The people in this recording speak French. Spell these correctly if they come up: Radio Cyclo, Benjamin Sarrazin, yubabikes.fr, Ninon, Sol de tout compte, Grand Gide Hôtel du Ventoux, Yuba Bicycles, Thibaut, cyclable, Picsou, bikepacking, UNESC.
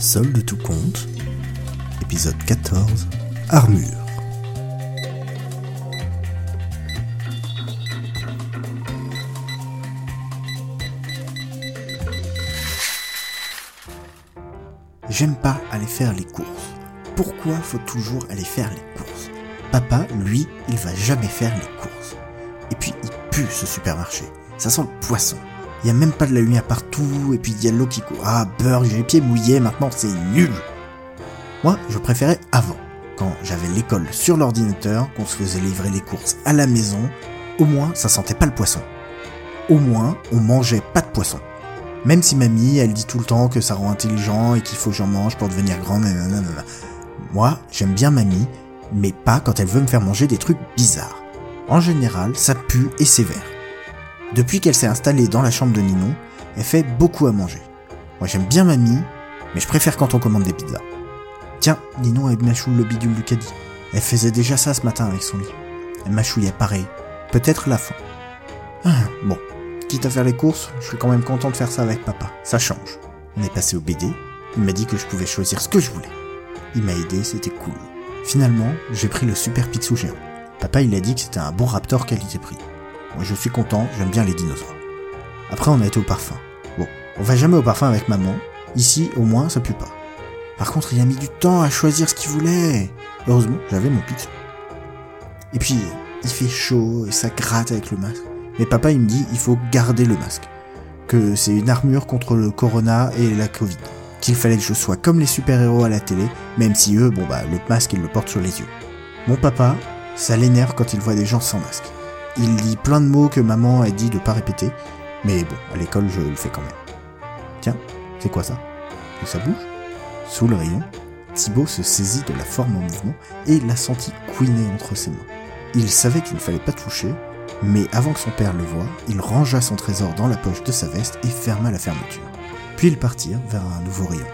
Sol de tout compte, épisode 14, armure. J'aime pas aller faire les courses. Pourquoi faut toujours aller faire les courses ? Papa, lui, il va jamais faire les courses. Et puis, il pue ce supermarché. Ça sent le poisson. Il n'y a même pas de la lumière partout, et puis il y a l'eau qui coule. Ah, beurre, j'ai les pieds mouillés, maintenant c'est nul. Moi, je préférais avant, quand j'avais l'école sur l'ordinateur, qu'on se faisait livrer les courses à la maison. Au moins, ça sentait pas le poisson. Au moins, on mangeait pas de poisson. Même si mamie, elle dit tout le temps que ça rend intelligent et qu'il faut que j'en mange pour devenir grand, nanana. Moi, j'aime bien mamie, mais pas quand elle veut me faire manger des trucs bizarres. En général, ça pue et c'est vert. Depuis qu'elle s'est installée dans la chambre de Ninon, elle fait beaucoup à manger. Moi j'aime bien mamie, mais je préfère quand on commande des pizzas. Tiens, Ninon elle mâchouille le bidule du caddie. Elle faisait déjà ça ce matin avec son lit. Elle mâchouillait pareil. Peut-être la faim. Ah, bon, quitte à faire les courses, je suis quand même content de faire ça avec papa. Ça change. On est passé au BD, il m'a dit que je pouvais choisir ce que je voulais. Il m'a aidé, c'était cool. Finalement, j'ai pris le super Picsou géant. Papa il a dit que c'était un bon raptor qualité prix. Moi je suis content, j'aime bien les dinosaures. Après on a été au parfum. Bon, on va jamais au parfum avec maman. Ici, au moins, ça pue pas. Par contre, il a mis du temps à choisir ce qu'il voulait. Heureusement, j'avais mon Picsou. Et puis, il fait chaud et ça gratte avec le masque. Mais papa il me dit, il faut garder le masque. Que c'est une armure contre le corona et la Covid. Qu'il fallait que je sois comme les super-héros à la télé, même si eux, bon bah, le masque ils le portent sur les yeux. Mon papa, ça l'énerve quand il voit des gens sans masque. Il lit plein de mots que maman a dit de pas répéter, mais bon, à l'école, je le fais quand même. Tiens, c'est quoi ça ? Ça bouge ? Sous le rayon, Thibaut se saisit de la forme en mouvement et l'a sentie couiner entre ses mains. Il savait qu'il ne fallait pas toucher, mais avant que son père le voie, il rangea son trésor dans la poche de sa veste et ferma la fermeture. Puis ils partirent vers un nouveau rayon.